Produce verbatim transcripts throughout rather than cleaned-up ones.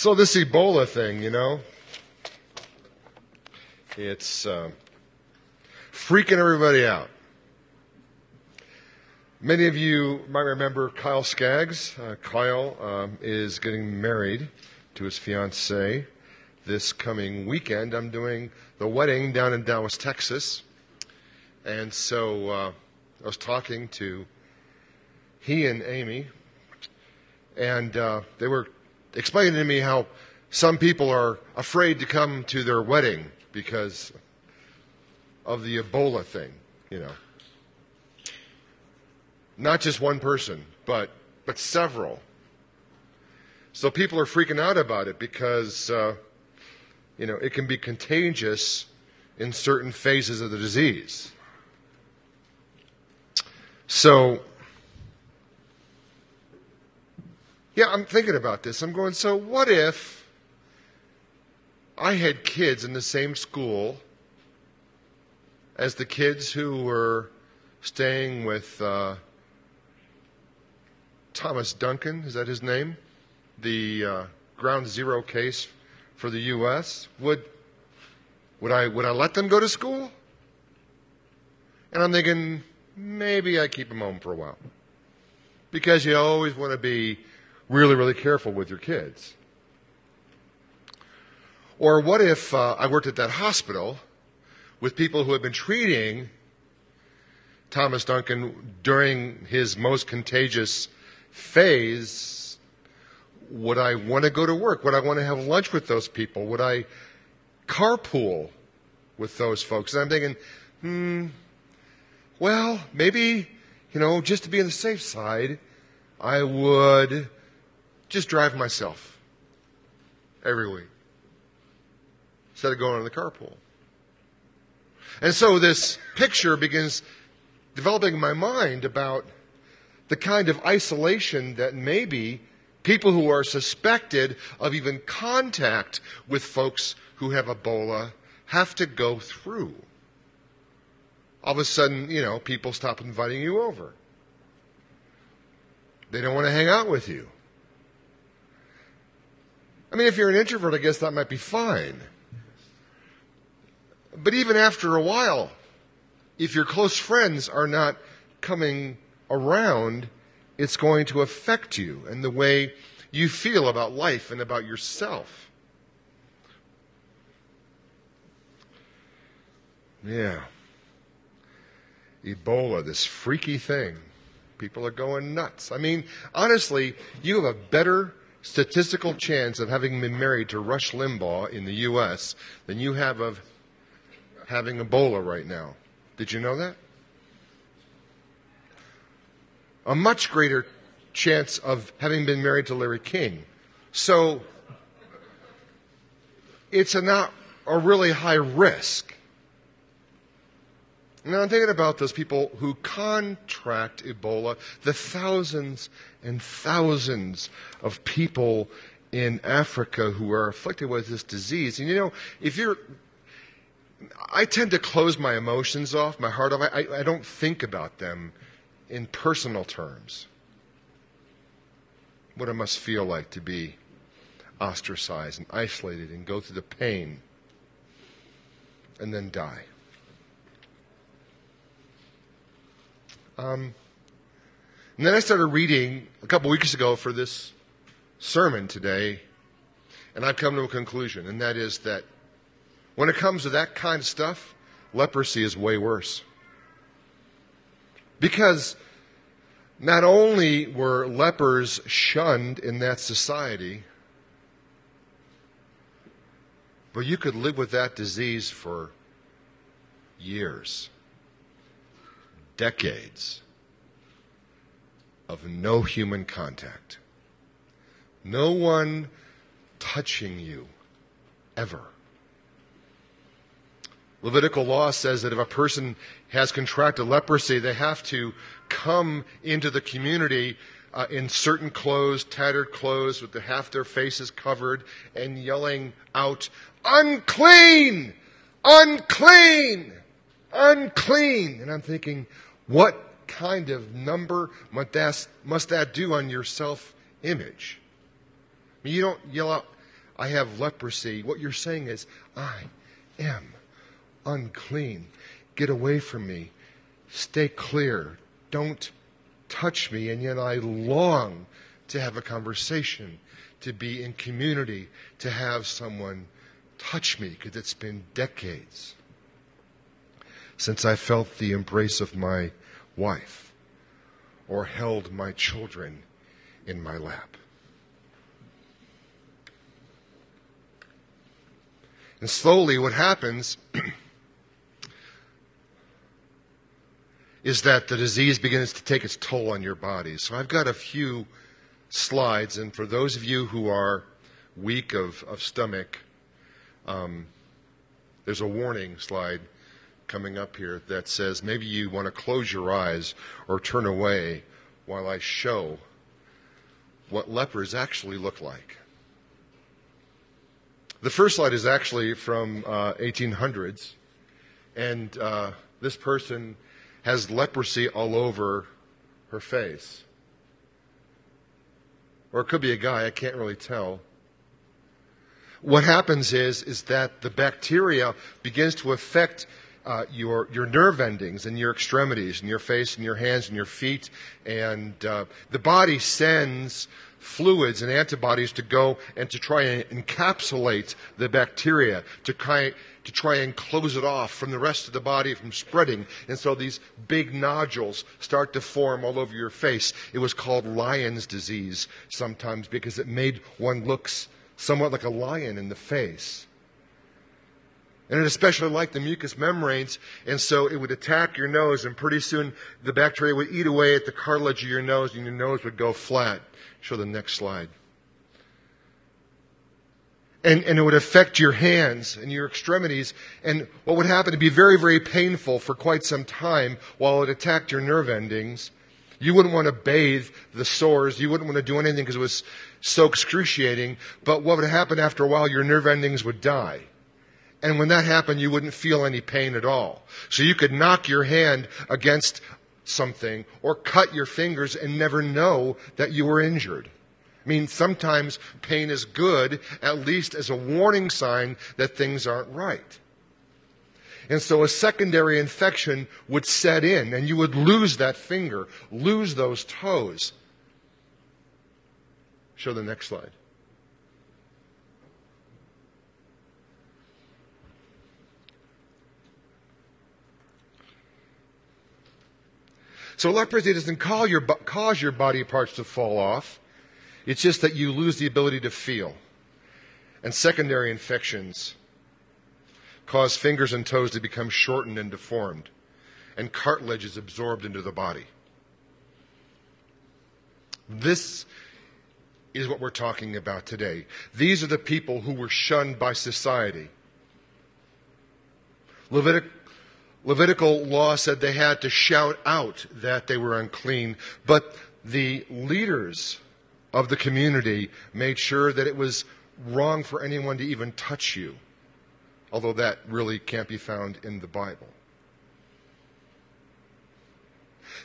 So this Ebola thing, you know, it's uh, freaking everybody out. Many of you might remember Kyle Skaggs. Uh, Kyle um, is getting married to his fiancée this coming weekend. I'm doing the wedding down in Dallas, Texas. And so uh, I was talking to he and Amy, and uh, they were explaining to me how some people are afraid to come to their wedding because of the Ebola thing, you know. Not just one person, but but several. So people are freaking out about it because, uh, you know, it can be contagious in certain phases of the disease. So, yeah, I'm thinking about this. I'm going, so what if I had kids in the same school as the kids who were staying with uh, Thomas Duncan, is that his name? The uh, ground zero case for the U S Would would I would I let them go to school? And I'm thinking, maybe I keep them home for a while, because you always want to be really, really careful with your kids. Or what if uh, I worked at that hospital with people who had been treating Thomas Duncan during his most contagious phase? Would I want to go to work? Would I want to have lunch with those people? Would I carpool with those folks? And I'm thinking, hmm, well, maybe, you know, just to be on the safe side, I would just drive myself every week instead of going in the carpool. And so this picture begins developing in my mind about the kind of isolation that maybe people who are suspected of even contact with folks who have Ebola have to go through. All of a sudden, you know, people stop inviting you over. They don't want to hang out with you. I mean, if you're an introvert, I guess that might be fine. But even after a while, if your close friends are not coming around, it's going to affect you and the way you feel about life and about yourself. Yeah. Ebola, this freaky thing. People are going nuts. I mean, honestly, you have a better statistical chance of having been married to Rush Limbaugh in the U S than you have of having Ebola right now. Did you know that? A much greater chance of having been married to Larry King. So it's a not a really high risk. Now, I'm thinking about those people who contract Ebola, the thousands and thousands of people in Africa who are afflicted with this disease. And, you know, if you're... I tend to close my emotions off, my heart off. I, I don't think about them in personal terms. What it must feel like to be ostracized and isolated and go through the pain and then die. Um, and then I started reading a couple weeks ago for this sermon today, and I've come to a conclusion, and that is that when it comes to that kind of stuff, leprosy is way worse. Because not only were lepers shunned in that society, but you could live with that disease for years. Decades of no human contact. No one touching you, ever. Levitical law says that if a person has contracted leprosy, they have to come into the community uh, in certain clothes, tattered clothes, with the half their faces covered, and yelling out, "Unclean! Unclean! Unclean!" And I'm thinking, what kind of number must that, must that do on your self-image? I mean, you don't yell out, I have leprosy. What you're saying is, I am unclean. Get away from me. Stay clear. Don't touch me. And yet I long to have a conversation, to be in community, to have someone touch me, because it's been decades since I felt the embrace of my wife or held my children in my lap. And slowly what happens is that the disease begins to take its toll on your body. So I've got a few slides, and for those of you who are weak of, of stomach, um, there's a warning slide coming up here that says maybe you want to close your eyes or turn away while I show what lepers actually look like. The first slide is actually from uh, eighteen hundreds, and uh, this person has leprosy all over her face. Or it could be a guy, I can't really tell. What happens is, is that the bacteria begins to affect uh, your, your nerve endings and your extremities and your face and your hands and your feet, and uh, the body sends fluids and antibodies to go and to try and encapsulate the bacteria, to try, to try and close it off from the rest of the body from spreading. And so these big nodules start to form all over your face. It was called lion's disease sometimes because it made one look somewhat like a lion in the face. And it especially liked the mucous membranes, and so it would attack your nose, and pretty soon the bacteria would eat away at the cartilage of your nose, and your nose would go flat. Show the next slide. And, and it would affect your hands and your extremities, and what would happen to be very, very painful for quite some time while it attacked your nerve endings. You wouldn't want to bathe the sores. You wouldn't want to do anything because it was so excruciating. But what would happen after a while, your nerve endings would die. And when that happened, you wouldn't feel any pain at all. So you could knock your hand against something or cut your fingers and never know that you were injured. I mean, sometimes pain is good, at least as a warning sign that things aren't right. And so a secondary infection would set in, and you would lose that finger, lose those toes. Show the next slide. So leprosy doesn't call your, cause your body parts to fall off. It's just that you lose the ability to feel. And secondary infections cause fingers and toes to become shortened and deformed, and cartilage is absorbed into the body. This is what we're talking about today. These are the people who were shunned by society. Leviticus. Levitical law said they had to shout out that they were unclean, but the leaders of the community made sure that it was wrong for anyone to even touch you, although that really can't be found in the Bible.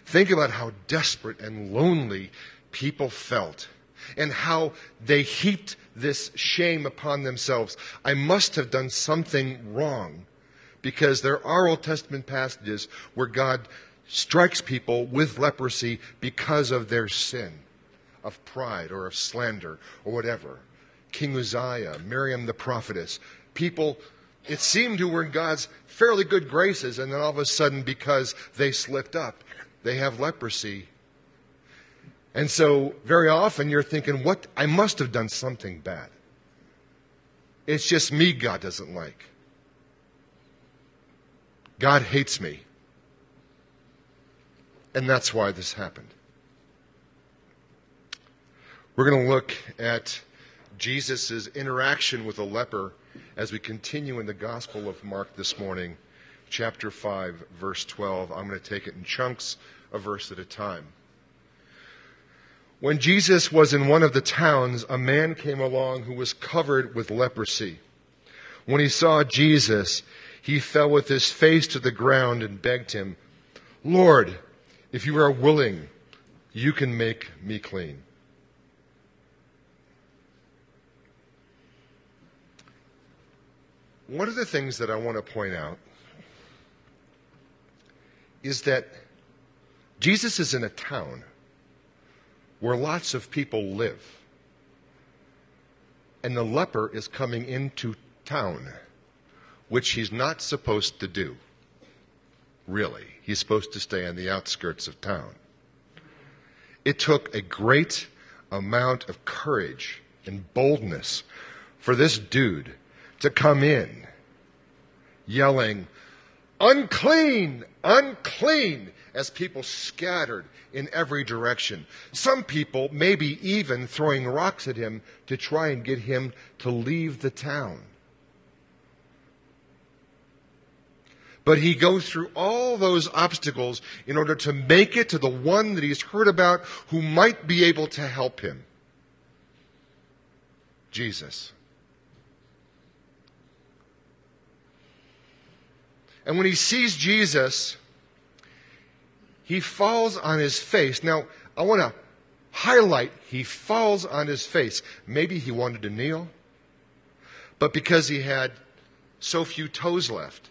Think about how desperate and lonely people felt and how they heaped this shame upon themselves. I must have done something wrong. Because there are Old Testament passages where God strikes people with leprosy because of their sin, of pride or of slander or whatever. King Uzziah, Miriam the prophetess, people, it seemed, who were in God's fairly good graces, and then all of a sudden, because they slipped up, they have leprosy. And so very often you're thinking, what? I must have done something bad. It's just me God doesn't like. God hates me. And that's why this happened. We're going to look at Jesus' interaction with a leper as we continue in the Gospel of Mark this morning, chapter five, verse twelve. I'm going to take it in chunks, a verse at a time. When Jesus was in one of the towns, a man came along who was covered with leprosy. When he saw Jesus, he fell with his face to the ground and begged him, "Lord, if you are willing, you can make me clean." One of the things that I want to point out is that Jesus is in a town where lots of people live. And the leper is coming into town, which he's not supposed to do, really. He's supposed to stay on the outskirts of town. It took a great amount of courage and boldness for this dude to come in yelling, "Unclean! Unclean!" as people scattered in every direction. Some people maybe even throwing rocks at him to try and get him to leave the town. But he goes through all those obstacles in order to make it to the one that he's heard about who might be able to help him. Jesus. And when he sees Jesus, he falls on his face. Now, I want to highlight, he falls on his face. Maybe he wanted to kneel, but because he had so few toes left,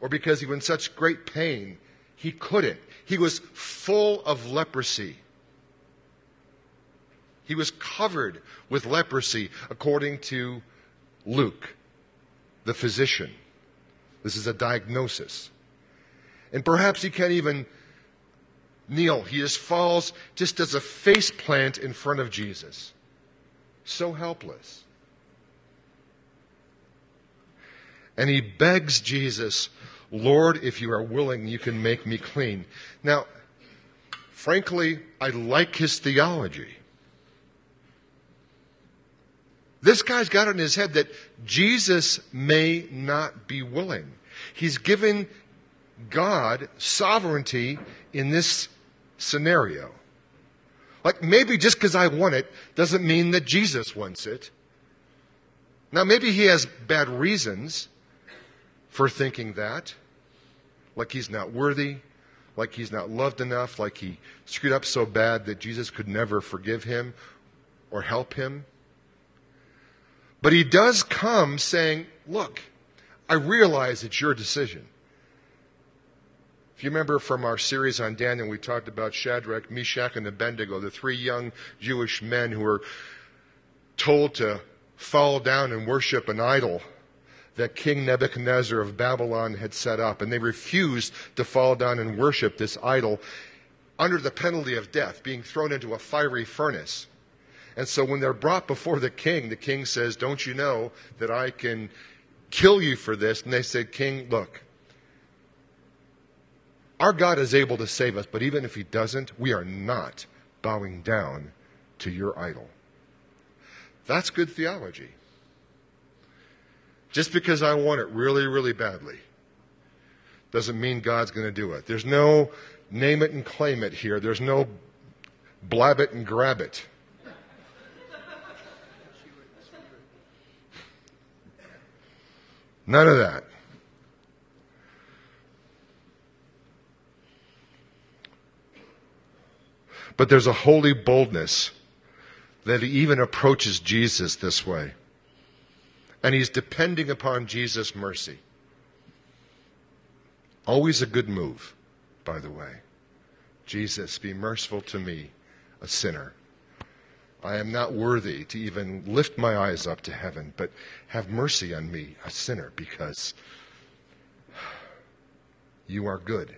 or because he was in such great pain, he couldn't. He was full of leprosy. He was covered with leprosy, according to Luke, the physician. This is a diagnosis. And perhaps he can't even kneel. He just falls just as a face plant in front of Jesus. So helpless. And he begs Jesus, "Lord, if you are willing, you can make me clean." Now, frankly, I like his theology. This guy's got it in his head that Jesus may not be willing. He's given God sovereignty in this scenario. Like, maybe just because I want it doesn't mean that Jesus wants it. Now, maybe he has bad reasons for thinking that, like he's not worthy, like he's not loved enough, like he screwed up so bad that Jesus could never forgive him or help him. But he does come saying, "Look, I realize it's your decision." If you remember from our series on Daniel, we talked about Shadrach, Meshach, and Abednego, the three young Jewish men who were told to fall down and worship an idol that King Nebuchadnezzar of Babylon had set up, and they refused to fall down and worship this idol under the penalty of death, being thrown into a fiery furnace. And so when they're brought before the king, the king says, "Don't you know that I can kill you for this?" And they said, "King, look, our God is able to save us, but even if he doesn't, we are not bowing down to your idol." That's good theology. Just because I want it really, really badly doesn't mean God's going to do it. There's no name it and claim it here. There's no blab it and grab it. None of that. But there's a holy boldness that he even approaches Jesus this way. And he's depending upon Jesus' mercy. Always a good move, by the way. "Jesus, be merciful to me, a sinner. I am not worthy to even lift my eyes up to heaven, but have mercy on me, a sinner, because you are good."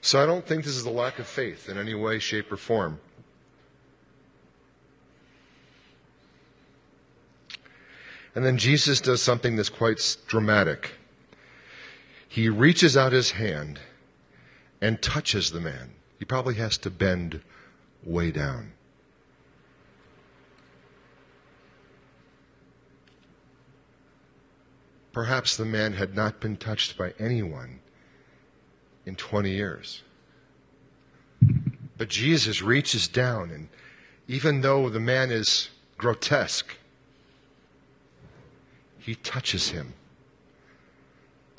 So I don't think this is a lack of faith in any way, shape, or form. And then Jesus does something that's quite dramatic. He reaches out his hand and touches the man. He probably has to bend way down. Perhaps the man had not been touched by anyone in twenty years. But Jesus reaches down, and even though the man is grotesque, he touches him.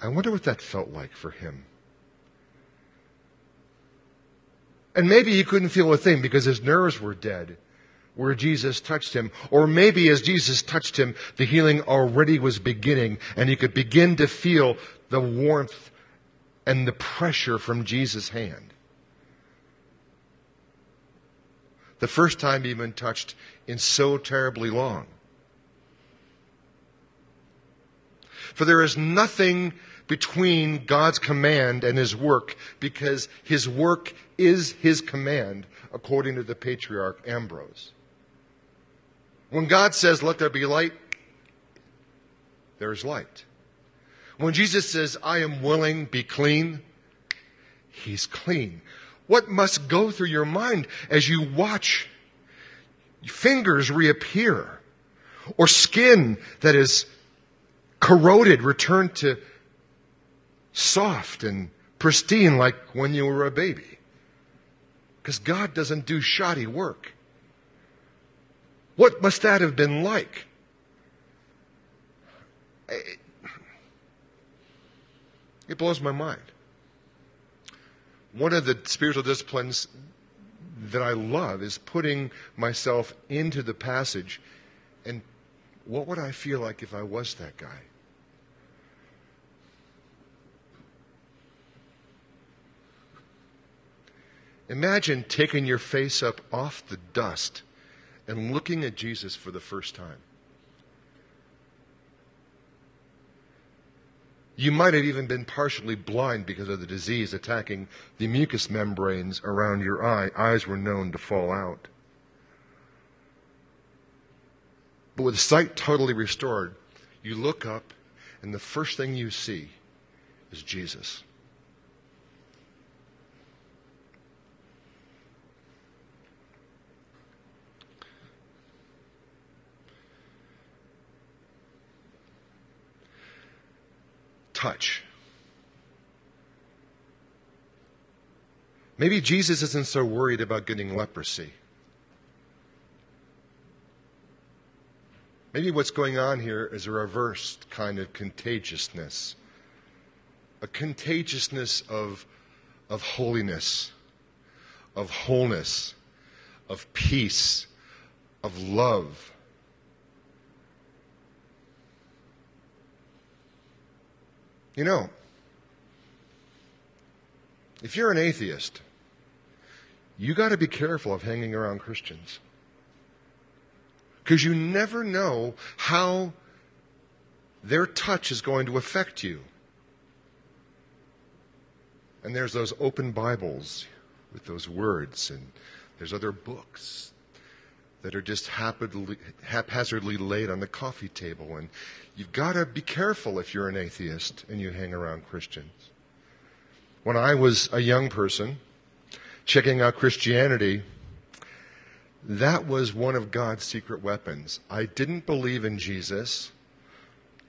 I wonder what that felt like for him. And maybe he couldn't feel a thing because his nerves were dead. where Jesus touched him. Or maybe as Jesus touched him, the healing already was beginning, and he could begin to feel the warmth and the pressure from Jesus' hand. The first time he'd been touched in so terribly long. For there is nothing between God's command and his work, because his work is his command, according to the patriarch Ambrose. When God says, "Let there be light," there is light. When Jesus says, "I am willing, be clean," he's clean. What must go through your mind as you watch fingers reappear, or skin that is corroded return to soft and pristine like when you were a baby? Because God doesn't do shoddy work. What must that have been like? It blows my mind. One of the spiritual disciplines that I love is putting myself into the passage and what would I feel like if I was that guy? Imagine taking your face up off the dust and looking at Jesus for the first time. You might have even been partially blind because of the disease attacking the mucous membranes around your eye. Eyes were known to fall out. But with sight totally restored, you look up and the first thing you see is Jesus. Touch. Maybe Jesus isn't so worried about getting leprosy. Maybe what's going on here is a reversed kind of contagiousness, a contagiousness of, of holiness, of wholeness, of peace, of love. You know, if you're an atheist, you got to be careful of hanging around Christians. Because you never know how their touch is going to affect you. And there's those open Bibles with those words, and there's other books that are just haphazardly laid on the coffee table. And you've got to be careful if you're an atheist and you hang around Christians. When I was a young person, checking out Christianity, that was one of God's secret weapons. I didn't believe in Jesus.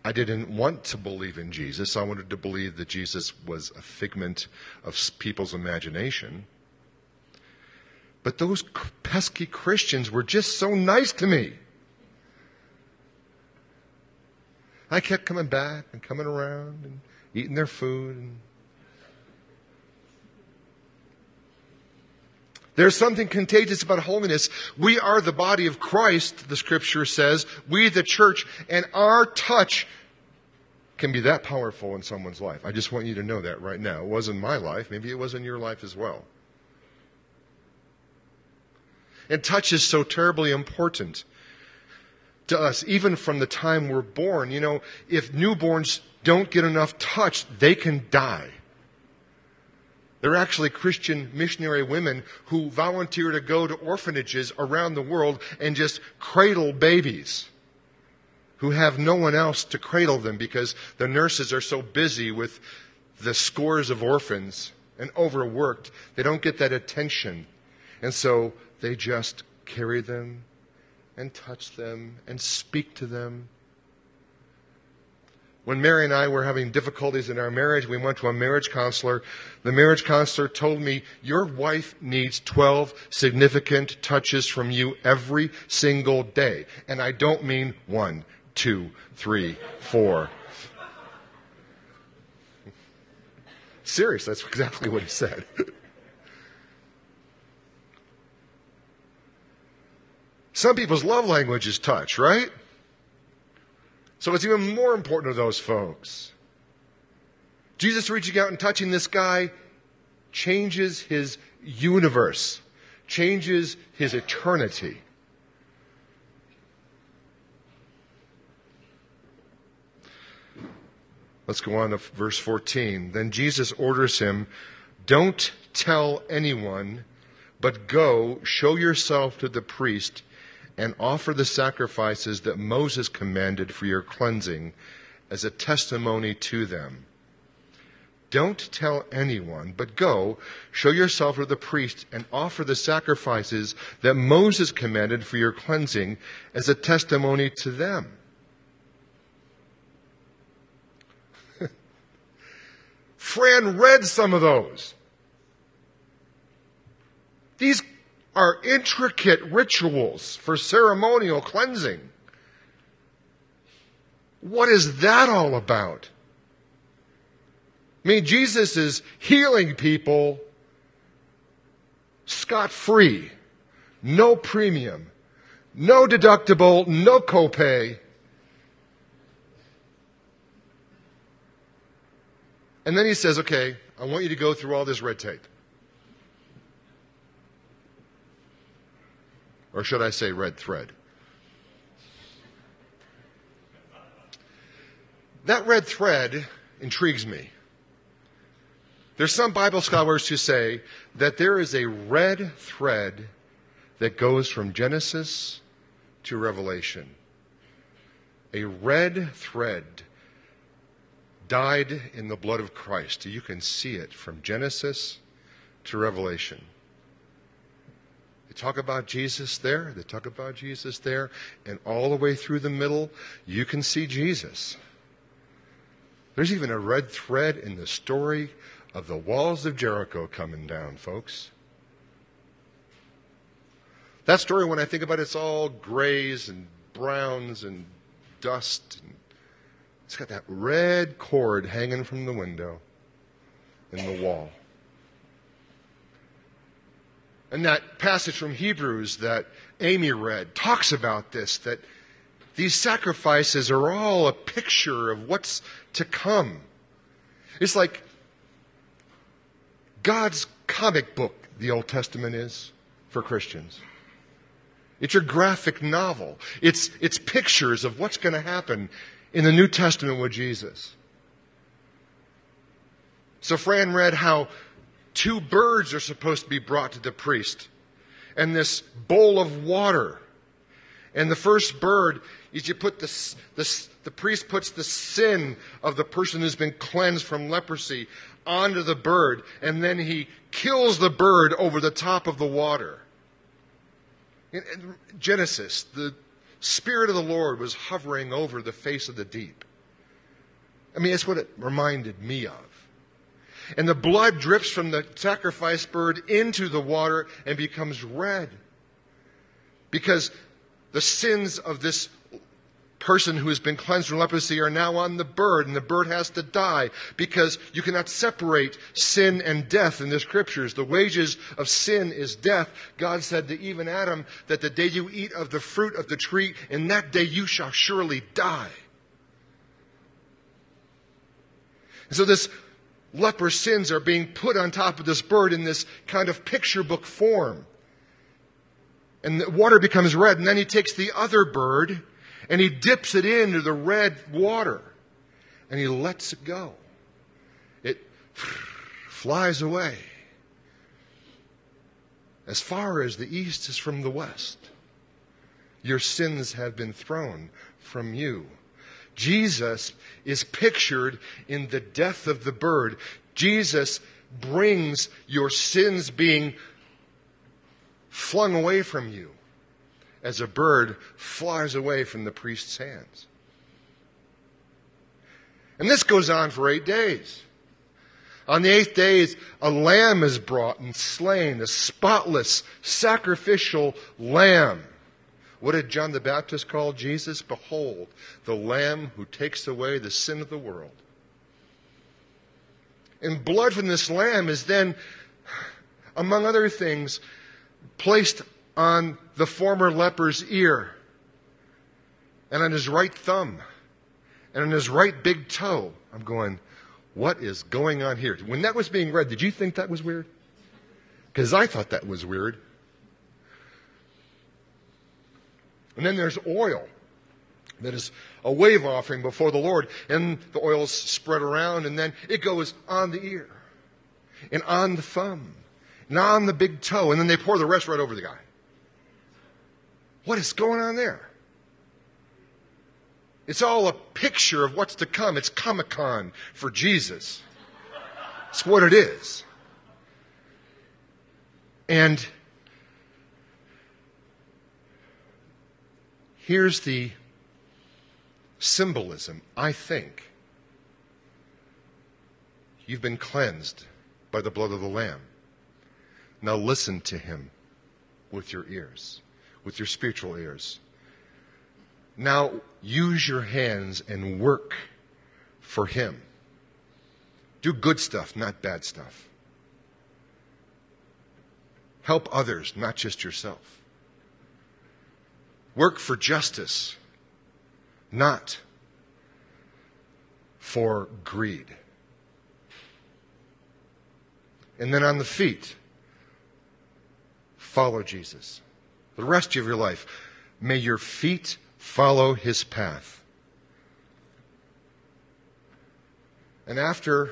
I didn't want to believe in Jesus. I wanted to believe that Jesus was a figment of people's imagination. But those pesky Christians were just so nice to me. I kept coming back and coming around and eating their food. And there's something contagious about holiness. We are the body of Christ, the Scripture says. We, the church, and our touch can be that powerful in someone's life. I just want you to know that right now. It was in my life. Maybe it was in your life as well. And touch is so terribly important to us, even from the time we're born. You know, if newborns don't get enough touch, they can die. There are actually Christian missionary women who volunteer to go to orphanages around the world and just cradle babies who have no one else to cradle them because the nurses are so busy with the scores of orphans and overworked. They don't get that attention. And so they just carry them and touch them and speak to them. When Mary and I were having difficulties in our marriage, we went to a marriage counselor. The marriage counselor told me, your wife needs twelve significant touches from you every single day. And I don't mean one, two, three, four. Serious, that's exactly what he said. Some people's love language is touch, right? So it's even more important to those folks. Jesus reaching out and touching this guy changes his universe, changes his eternity. Let's go on to verse fourteen. Then Jesus orders him, "Don't tell anyone, but go, show yourself to the priest, and offer the sacrifices that Moses commanded for your cleansing as a testimony to them." Don't tell anyone, but go, show yourself to the priest, and offer the sacrifices that Moses commanded for your cleansing as a testimony to them. Fran read some of those. These are intricate rituals for ceremonial cleansing. What is that all about? I mean, Jesus is healing people scot-free, no premium, no deductible, no copay. And then he says, okay, I want you to go through all this red tape. Or should I say red thread? That red thread intrigues me. There's some Bible scholars who say that there is a red thread that goes from Genesis to Revelation. A red thread dyed in the blood of Christ. You can see it from Genesis to Revelation. They talk about Jesus there. They talk about Jesus there. And all the way through the middle, you can see Jesus. There's even a red thread in the story of the walls of Jericho coming down, folks. That story, when I think about it, it's all grays and browns and dust, and it's got that red cord hanging from the window in the wall. And that passage from Hebrews that Amy read talks about this, that these sacrifices are all a picture of what's to come. It's like God's comic book, the Old Testament is, for Christians. It's your graphic novel. It's, it's pictures of what's going to happen in the New Testament with Jesus. So Fran read how two birds are supposed to be brought to the priest, and this bowl of water. And the first bird is you put the, the, the priest puts the sin of the person who's been cleansed from leprosy onto the bird, and then he kills the bird over the top of the water. In Genesis, the Spirit of the Lord was hovering over the face of the deep. I mean, that's what it reminded me of. And the blood drips from the sacrifice bird into the water and becomes red, because the sins of this person who has been cleansed from leprosy are now on the bird, and the bird has to die, because you cannot separate sin and death in the scriptures. The wages of sin is death. God said to even Adam that the day you eat of the fruit of the tree, in that day you shall surely die. And so this leper sins are being put on top of this bird in this kind of picture book form. And the water becomes red, and then he takes the other bird and he dips it into the red water, and he lets it go. It flies away as far as the east is from the west. Your sins have been thrown from you. Jesus is pictured in the death of the bird. Jesus brings your sins being flung away from you, as a bird flies away from the priest's hands. And this goes on for eight days. On the eighth day, a lamb is brought and slain, a spotless, sacrificial lamb. What did John the Baptist call Jesus? Behold, the lamb who takes away the sin of the world. And blood from this lamb is then, among other things, placed on the former leper's ear, and on his right thumb, and on his right big toe. I'm going, what is going on here? When that was being read, did you think that was weird? Because I thought that was weird. And then there's oil that is a wave offering before the Lord. And the oil is spread around, and then it goes on the ear, and on the thumb, and on the big toe. And then they pour the rest right over the guy. What is going on there? It's all a picture of what's to come. It's Comic-Con for Jesus. It's what it is. And here's the symbolism, I think. You've been cleansed by the blood of the Lamb. Now listen to him with your ears, with your spiritual ears. Now use your hands and work for him. Do good stuff, not bad stuff. Help others, not just yourself. Work for justice, not for greed. And then on the feet, follow Jesus. The rest of your life, may your feet follow his path. And after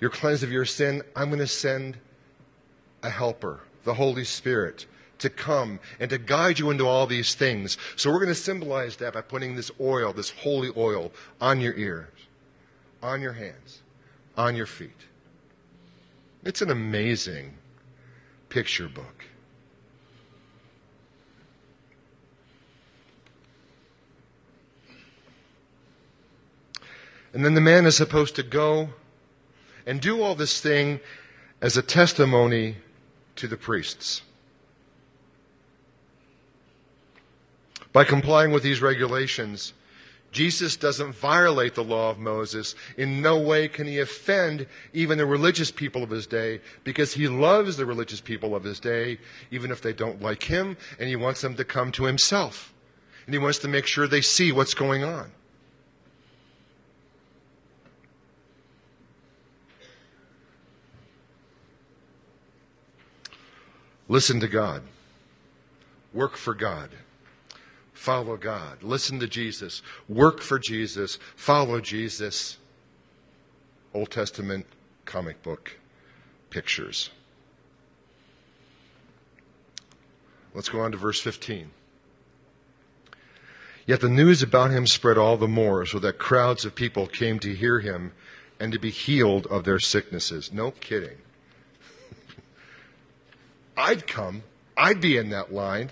you're cleansed of your sin, I'm going to send a helper, the Holy Spirit, to come and to guide you into all these things. So we're going to symbolize that by putting this oil, this holy oil, on your ears, on your hands, on your feet. It's an amazing picture book. And then the man is supposed to go and do all this thing as a testimony to the priests. By complying with these regulations, Jesus doesn't violate the law of Moses. In no way can he offend even the religious people of his day, because he loves the religious people of his day, even if they don't like him, and he wants them to come to himself. And he wants to make sure they see what's going on. Listen to God. Work for God. Follow God. Listen to Jesus. Work for Jesus. Follow Jesus. Old Testament comic book pictures. Let's go on to verse fifteen. Yet the news about him spread all the more, so that crowds of people came to hear him and to be healed of their sicknesses. No kidding. I'd come. I'd be in that line.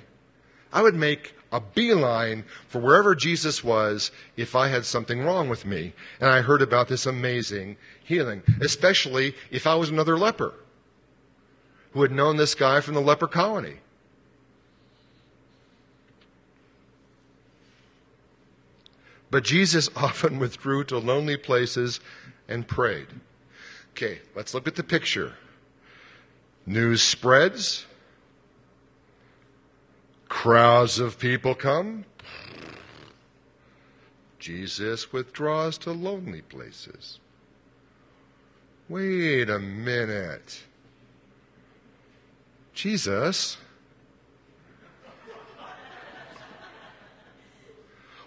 I would make a beeline for wherever Jesus was if I had something wrong with me and I heard about this amazing healing, especially if I was another leper who had known this guy from the leper colony. But Jesus often withdrew to lonely places and prayed. Okay, let's look at the picture. News spreads. Crowds of people come. Jesus withdraws to lonely places. Wait a minute. Jesus?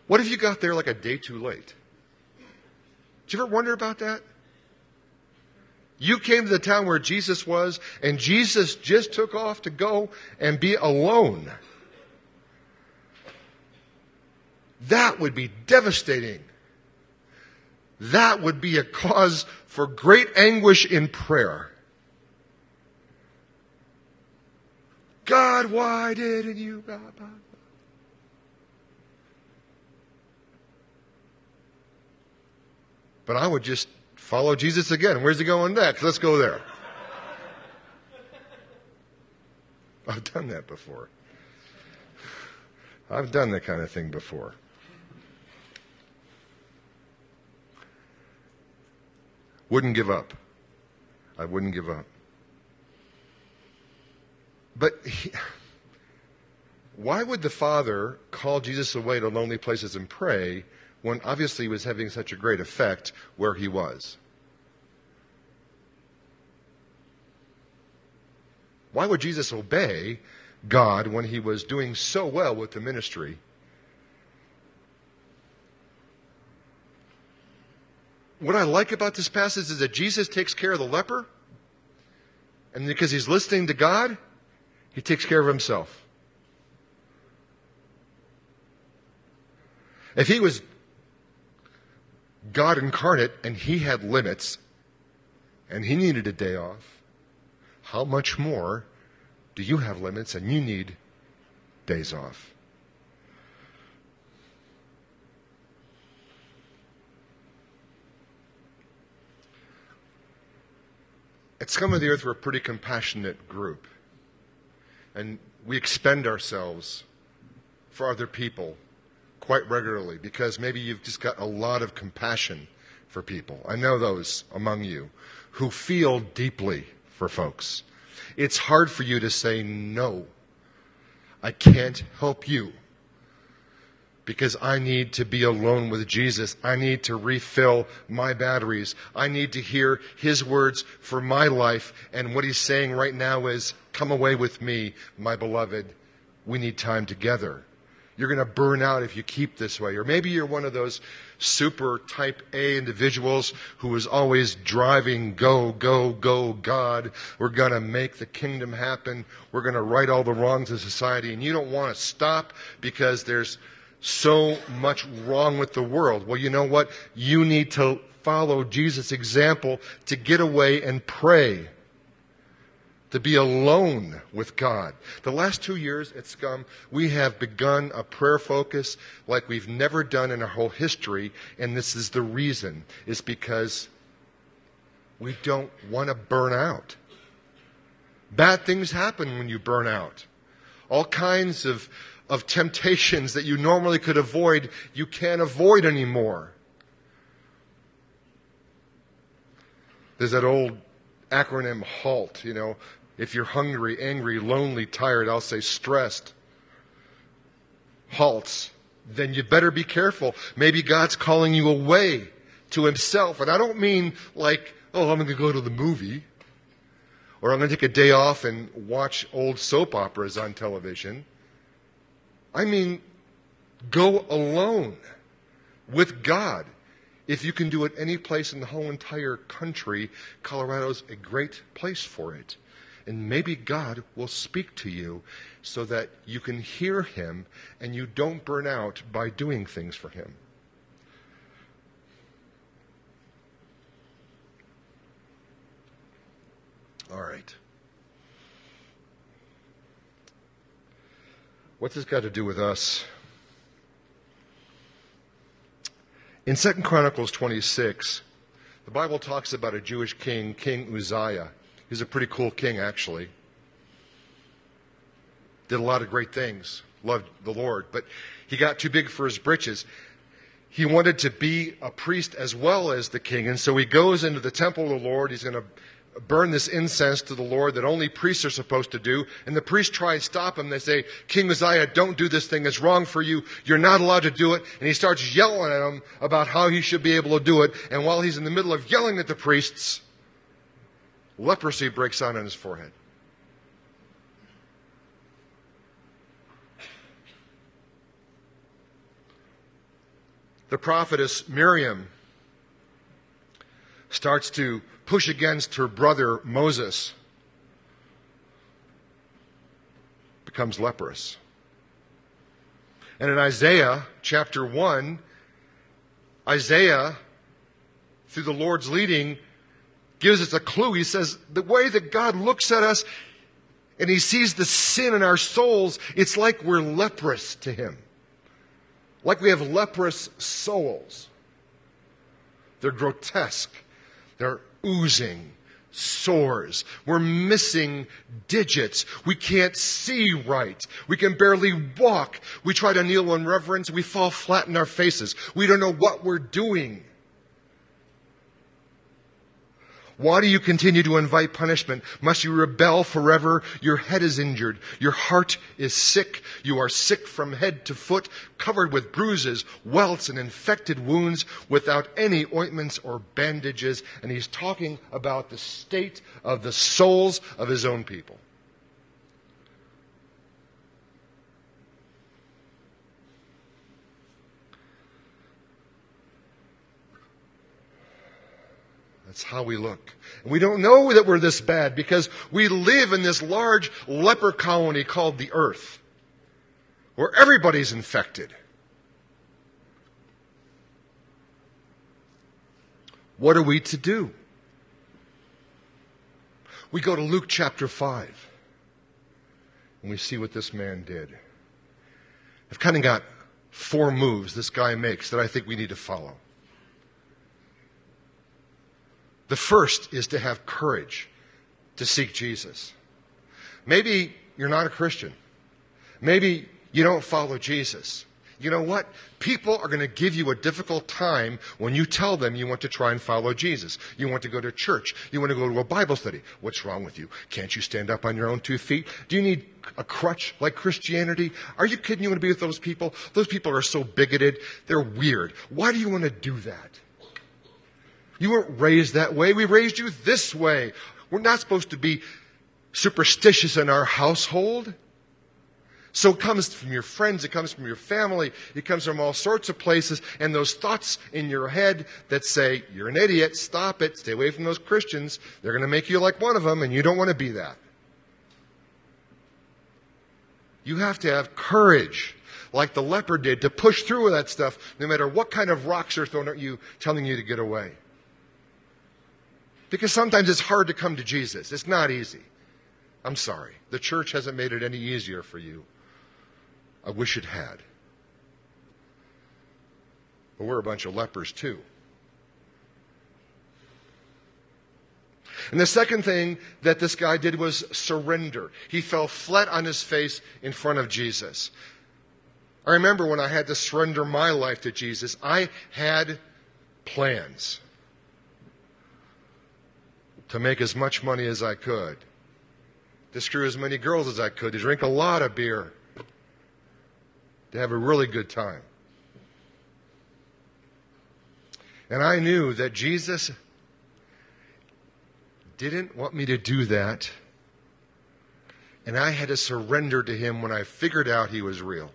What if you got there like a day too late? Did you ever wonder about that? You came to the town where Jesus was, and Jesus just took off to go and be alone. That would be devastating. That would be a cause for great anguish in prayer. God, why didn't you? Blah, blah, blah. But I would just follow Jesus again. Where's he going next? Let's go there. I've done that before. I've done that kind of thing before. Wouldn't give up. I wouldn't give up. But he, Why would the Father call Jesus away to lonely places and pray when obviously he was having such a great effect where he was? Why would Jesus obey God when he was doing so well with the ministry? What I like about this passage is that Jesus takes care of the leper, and because he's listening to God, he takes care of himself. If he was God incarnate and he had limits and he needed a day off, how much more do you have limits and you need days off? At Scum of the Earth, we're a pretty compassionate group. And we expend ourselves for other people quite regularly because maybe you've just got a lot of compassion for people. I know those among you who feel deeply for folks. It's hard for you to say, no, I can't help you because I need to be alone with Jesus. I need to refill my batteries. I need to hear his words for my life. And what he's saying right now is, come away with me, my beloved. We need time together. You're going to burn out if you keep this way. Or maybe you're one of those super type A individuals who is always driving, go, go, go, God. We're going to make the kingdom happen. We're going to right all the wrongs of society. And you don't want to stop because there's so much wrong with the world. Well, you know what? You need to follow Jesus' example to get away and pray, to be alone with God. The last two years at Scum, we have begun a prayer focus like we've never done in our whole history, and this is the reason. It's because we don't want to burn out. Bad things happen when you burn out. All kinds of, of temptations that you normally could avoid, you can't avoid anymore. There's that old acronym HALT, you know, if you're hungry, angry, lonely, tired, I'll say stressed. HALTs. Then you better be careful. Maybe God's calling you away to himself. And I don't mean like, oh, I'm going to go to the movie. Or I'm going to take a day off and watch old soap operas on television. I mean, go alone with God. If you can do it any place in the whole entire country, Colorado's a great place for it. And maybe God will speak to you so that you can hear him and you don't burn out by doing things for him. All right. What's this got to do with us? In Second Chronicles twenty-six, the Bible talks about a Jewish king, King Uzziah. He's a pretty cool king, actually. Did a lot of great things, loved the Lord, but he got too big for his britches. He wanted to be a priest as well as the king, and so he goes into the temple of the Lord. He's going to burn this incense to the Lord that only priests are supposed to do, and the priests try and stop him. They say, King Uzziah, don't do this thing. It's wrong for you. You're not allowed to do it. And he starts yelling at him about how he should be able to do it, and while he's in the middle of yelling at the priests, leprosy breaks out on his forehead. The prophetess Miriam starts to push against her brother Moses, becomes leprous. And in Isaiah chapter one, Isaiah, through the Lord's leading, gives us a clue. He says, the way that God looks at us and he sees the sin in our souls, it's like we're leprous to him. Like we have leprous souls. They're grotesque. They're oozing sores. We're missing digits. We can't see right. We can barely walk. We try to kneel in reverence. We fall flat in our faces. We don't know what we're doing. Why do you continue to invite punishment? Must you rebel forever? Your head is injured. Your heart is sick. You are sick from head to foot, covered with bruises, welts, and infected wounds, without any ointments or bandages. And he's talking about the state of the souls of his own people. That's how we look. And we don't know that we're this bad because we live in this large leper colony called the earth, where everybody's infected. What are we to do? We go to Luke chapter five, and we see what this man did. I've kind of got four moves this guy makes that I think we need to follow. The first is to have courage to seek Jesus. Maybe you're not a Christian. Maybe you don't follow Jesus. You know what? People are going to give you a difficult time when you tell them you want to try and follow Jesus. You want to go to church. You want to go to a Bible study. What's wrong with you? Can't you stand up on your own two feet? Do you need a crutch like Christianity? Are you kidding? You want to be with those people? Those people are so bigoted. They're weird. Why do you want to do that? You weren't raised that way. We raised you this way. We're not supposed to be superstitious in our household. So it comes from your friends. It comes from your family. It comes from all sorts of places. And those thoughts in your head that say, you're an idiot. Stop it. Stay away from those Christians. They're going to make you like one of them, and you don't want to be that. You have to have courage, like the leper did, to push through with that stuff, no matter what kind of rocks are thrown at you, telling you to get away. Because sometimes it's hard to come to Jesus. It's not easy. I'm sorry. The church hasn't made it any easier for you. I wish it had. But we're a bunch of lepers too. And the second thing that this guy did was surrender. He fell flat on his face in front of Jesus. I remember when I had to surrender my life to Jesus, I had plans to make as much money as I could, to screw as many girls as I could, to drink a lot of beer, to have a really good time. And I knew that Jesus didn't want me to do that, and I had to surrender to him when I figured out he was real.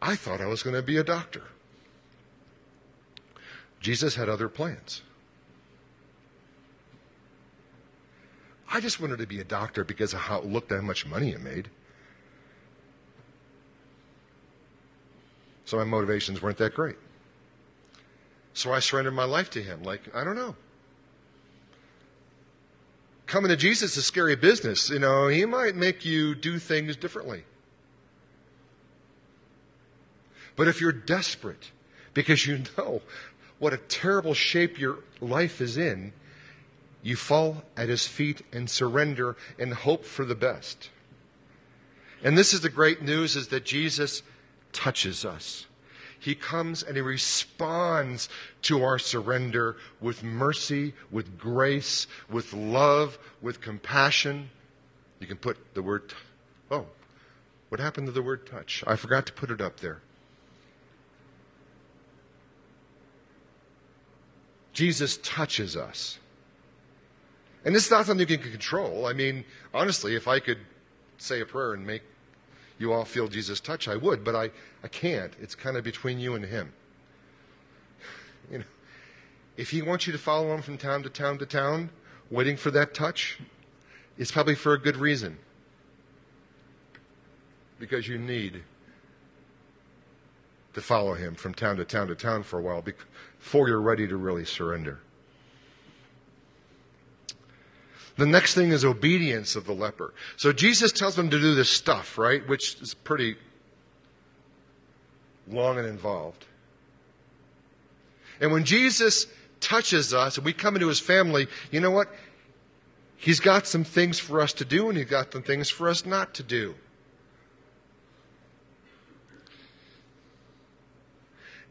I thought I was going to be a doctor. Jesus had other plans. I just wanted to be a doctor because of how it looked and how much money it made. So my motivations weren't that great. So I surrendered my life to him. Like, I don't know. Coming to Jesus is scary business. You know, he might make you do things differently. But if you're desperate because you know what a terrible shape your life is in, you fall at his feet and surrender and hope for the best. And this is the great news, is that Jesus touches us. He comes and he responds to our surrender with mercy, with grace, with love, with compassion. You can put the word, oh, what happened to the word touch? I forgot to put it up there. Jesus touches us. And this is not something you can control. I mean, honestly, if I could say a prayer and make you all feel Jesus' touch, I would, but I, I can't. It's kind of between you and him. You know, if he wants you to follow him from town to town to town, waiting for that touch, it's probably for a good reason. Because you need to follow him from town to town to town for a while before you're ready to really surrender. The next thing is obedience of the leper. So Jesus tells them to do this stuff, right, which is pretty long and involved. And when Jesus touches us and we come into his family, you know what? He's got some things for us to do and he's got some things for us not to do.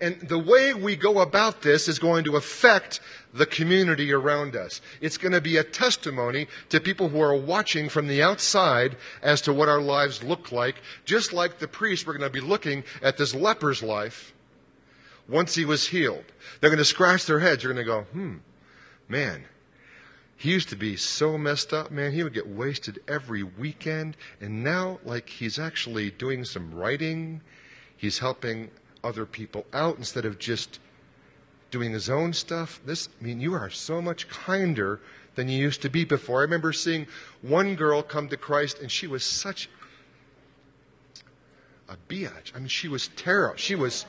And the way we go about this is going to affect the community around us. It's going to be a testimony to people who are watching from the outside as to what our lives look like. Just like the priest, we're going to be looking at this leper's life once he was healed. They're going to scratch their heads. They're going to go, hmm, man, he used to be so messed up, man. He would get wasted every weekend. And now, like, he's actually doing some writing. He's helping other people out instead of just doing his own stuff. This, I mean, you are so much kinder than you used to be before. I remember seeing one girl come to Christ, and she was such a biatch. I mean, she was terrible. She was,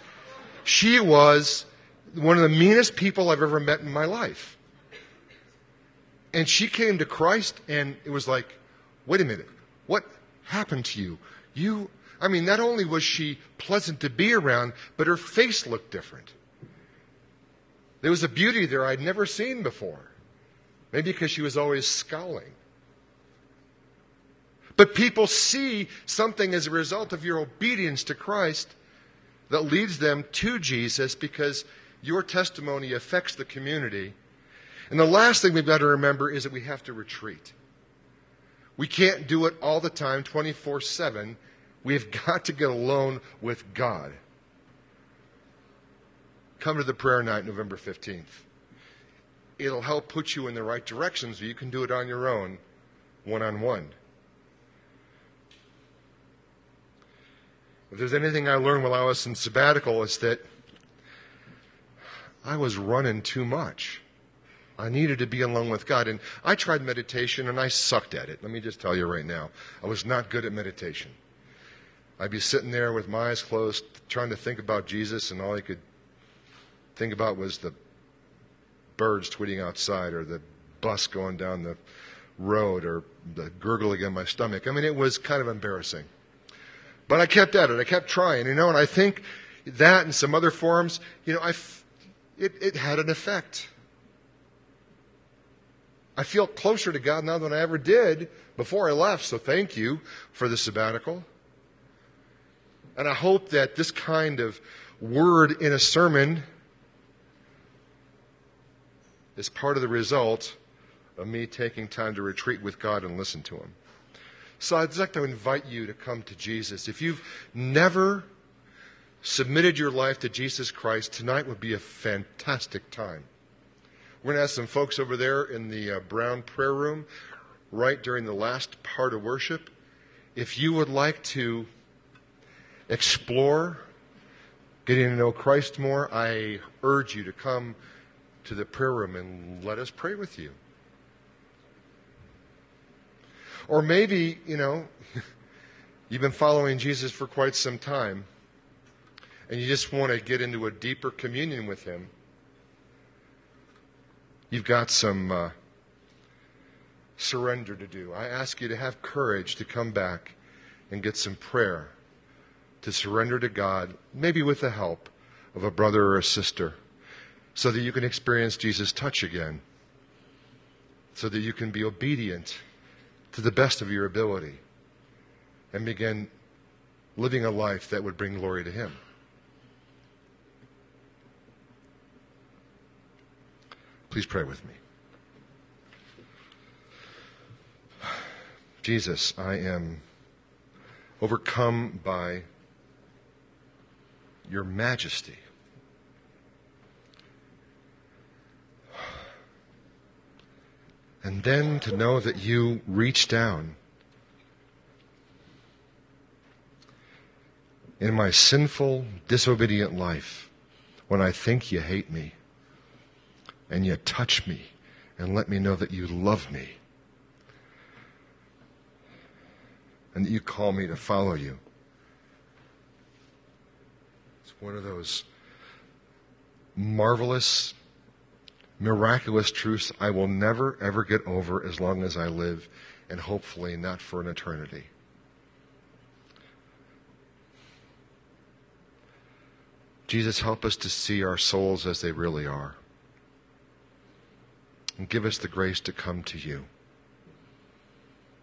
she was one of the meanest people I've ever met in my life. And she came to Christ, and it was like, wait a minute, what happened to you? You, I mean, not only was she pleasant to be around, but her face looked different. There was a beauty there I'd never seen before. Maybe because she was always scowling. But people see something as a result of your obedience to Christ that leads them to Jesus, because your testimony affects the community. And the last thing we've got to remember is that we have to retreat. We can't do it all the time, twenty-four seven. We've got to get alone with God. Come to the prayer night November fifteenth. It'll help put you in the right direction so you can do it on your own, one-on-one. If there's anything I learned while I was in sabbatical, it's that I was running too much. I needed to be alone with God. And I tried meditation, and I sucked at it. Let me just tell you right now, I was not good at meditation. I'd be sitting there with my eyes closed, trying to think about Jesus, and all I could think about was the birds tweeting outside, or the bus going down the road, or the gurgling in my stomach. I mean, it was kind of embarrassing. But I kept at it. I kept trying, you know, and I think that and some other forms, you know, I f- it, it had an effect. I feel closer to God now than I ever did before I left, so thank you for the sabbatical. And I hope that this kind of word in a sermon is part of the result of me taking time to retreat with God and listen to Him. So I'd like to invite you to come to Jesus. If you've never submitted your life to Jesus Christ, tonight would be a fantastic time. We're going to have some folks over there in the uh, Brown Prayer Room right during the last part of worship. If you would like to explore getting to know Christ more, I urge you to come to the prayer room and let us pray with you. Or maybe, you know, you've been following Jesus for quite some time and you just want to get into a deeper communion with Him. You've got some uh, surrender to do. I ask you to have courage to come back and get some prayer, to surrender to God, maybe with the help of a brother or a sister, so that you can experience Jesus' touch again, so that you can be obedient to the best of your ability and begin living a life that would bring glory to Him. Please pray with me. Jesus, I am overcome by your majesty. And then to know that you reached down in my sinful, disobedient life when I think you hate me, and you touch me and let me know that you love me and that you call me to follow you. It's one of those marvelous, miraculous truths I will never, ever get over as long as I live, and hopefully not for an eternity. Jesus, help us to see our souls as they really are. And give us the grace to come to you,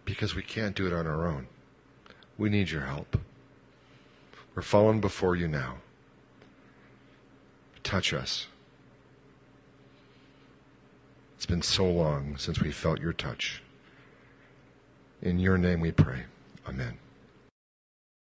because we can't do it on our own. We need your help. We're fallen before you now. touch us. It's been so long since we felt your touch. In your name we pray. Amen.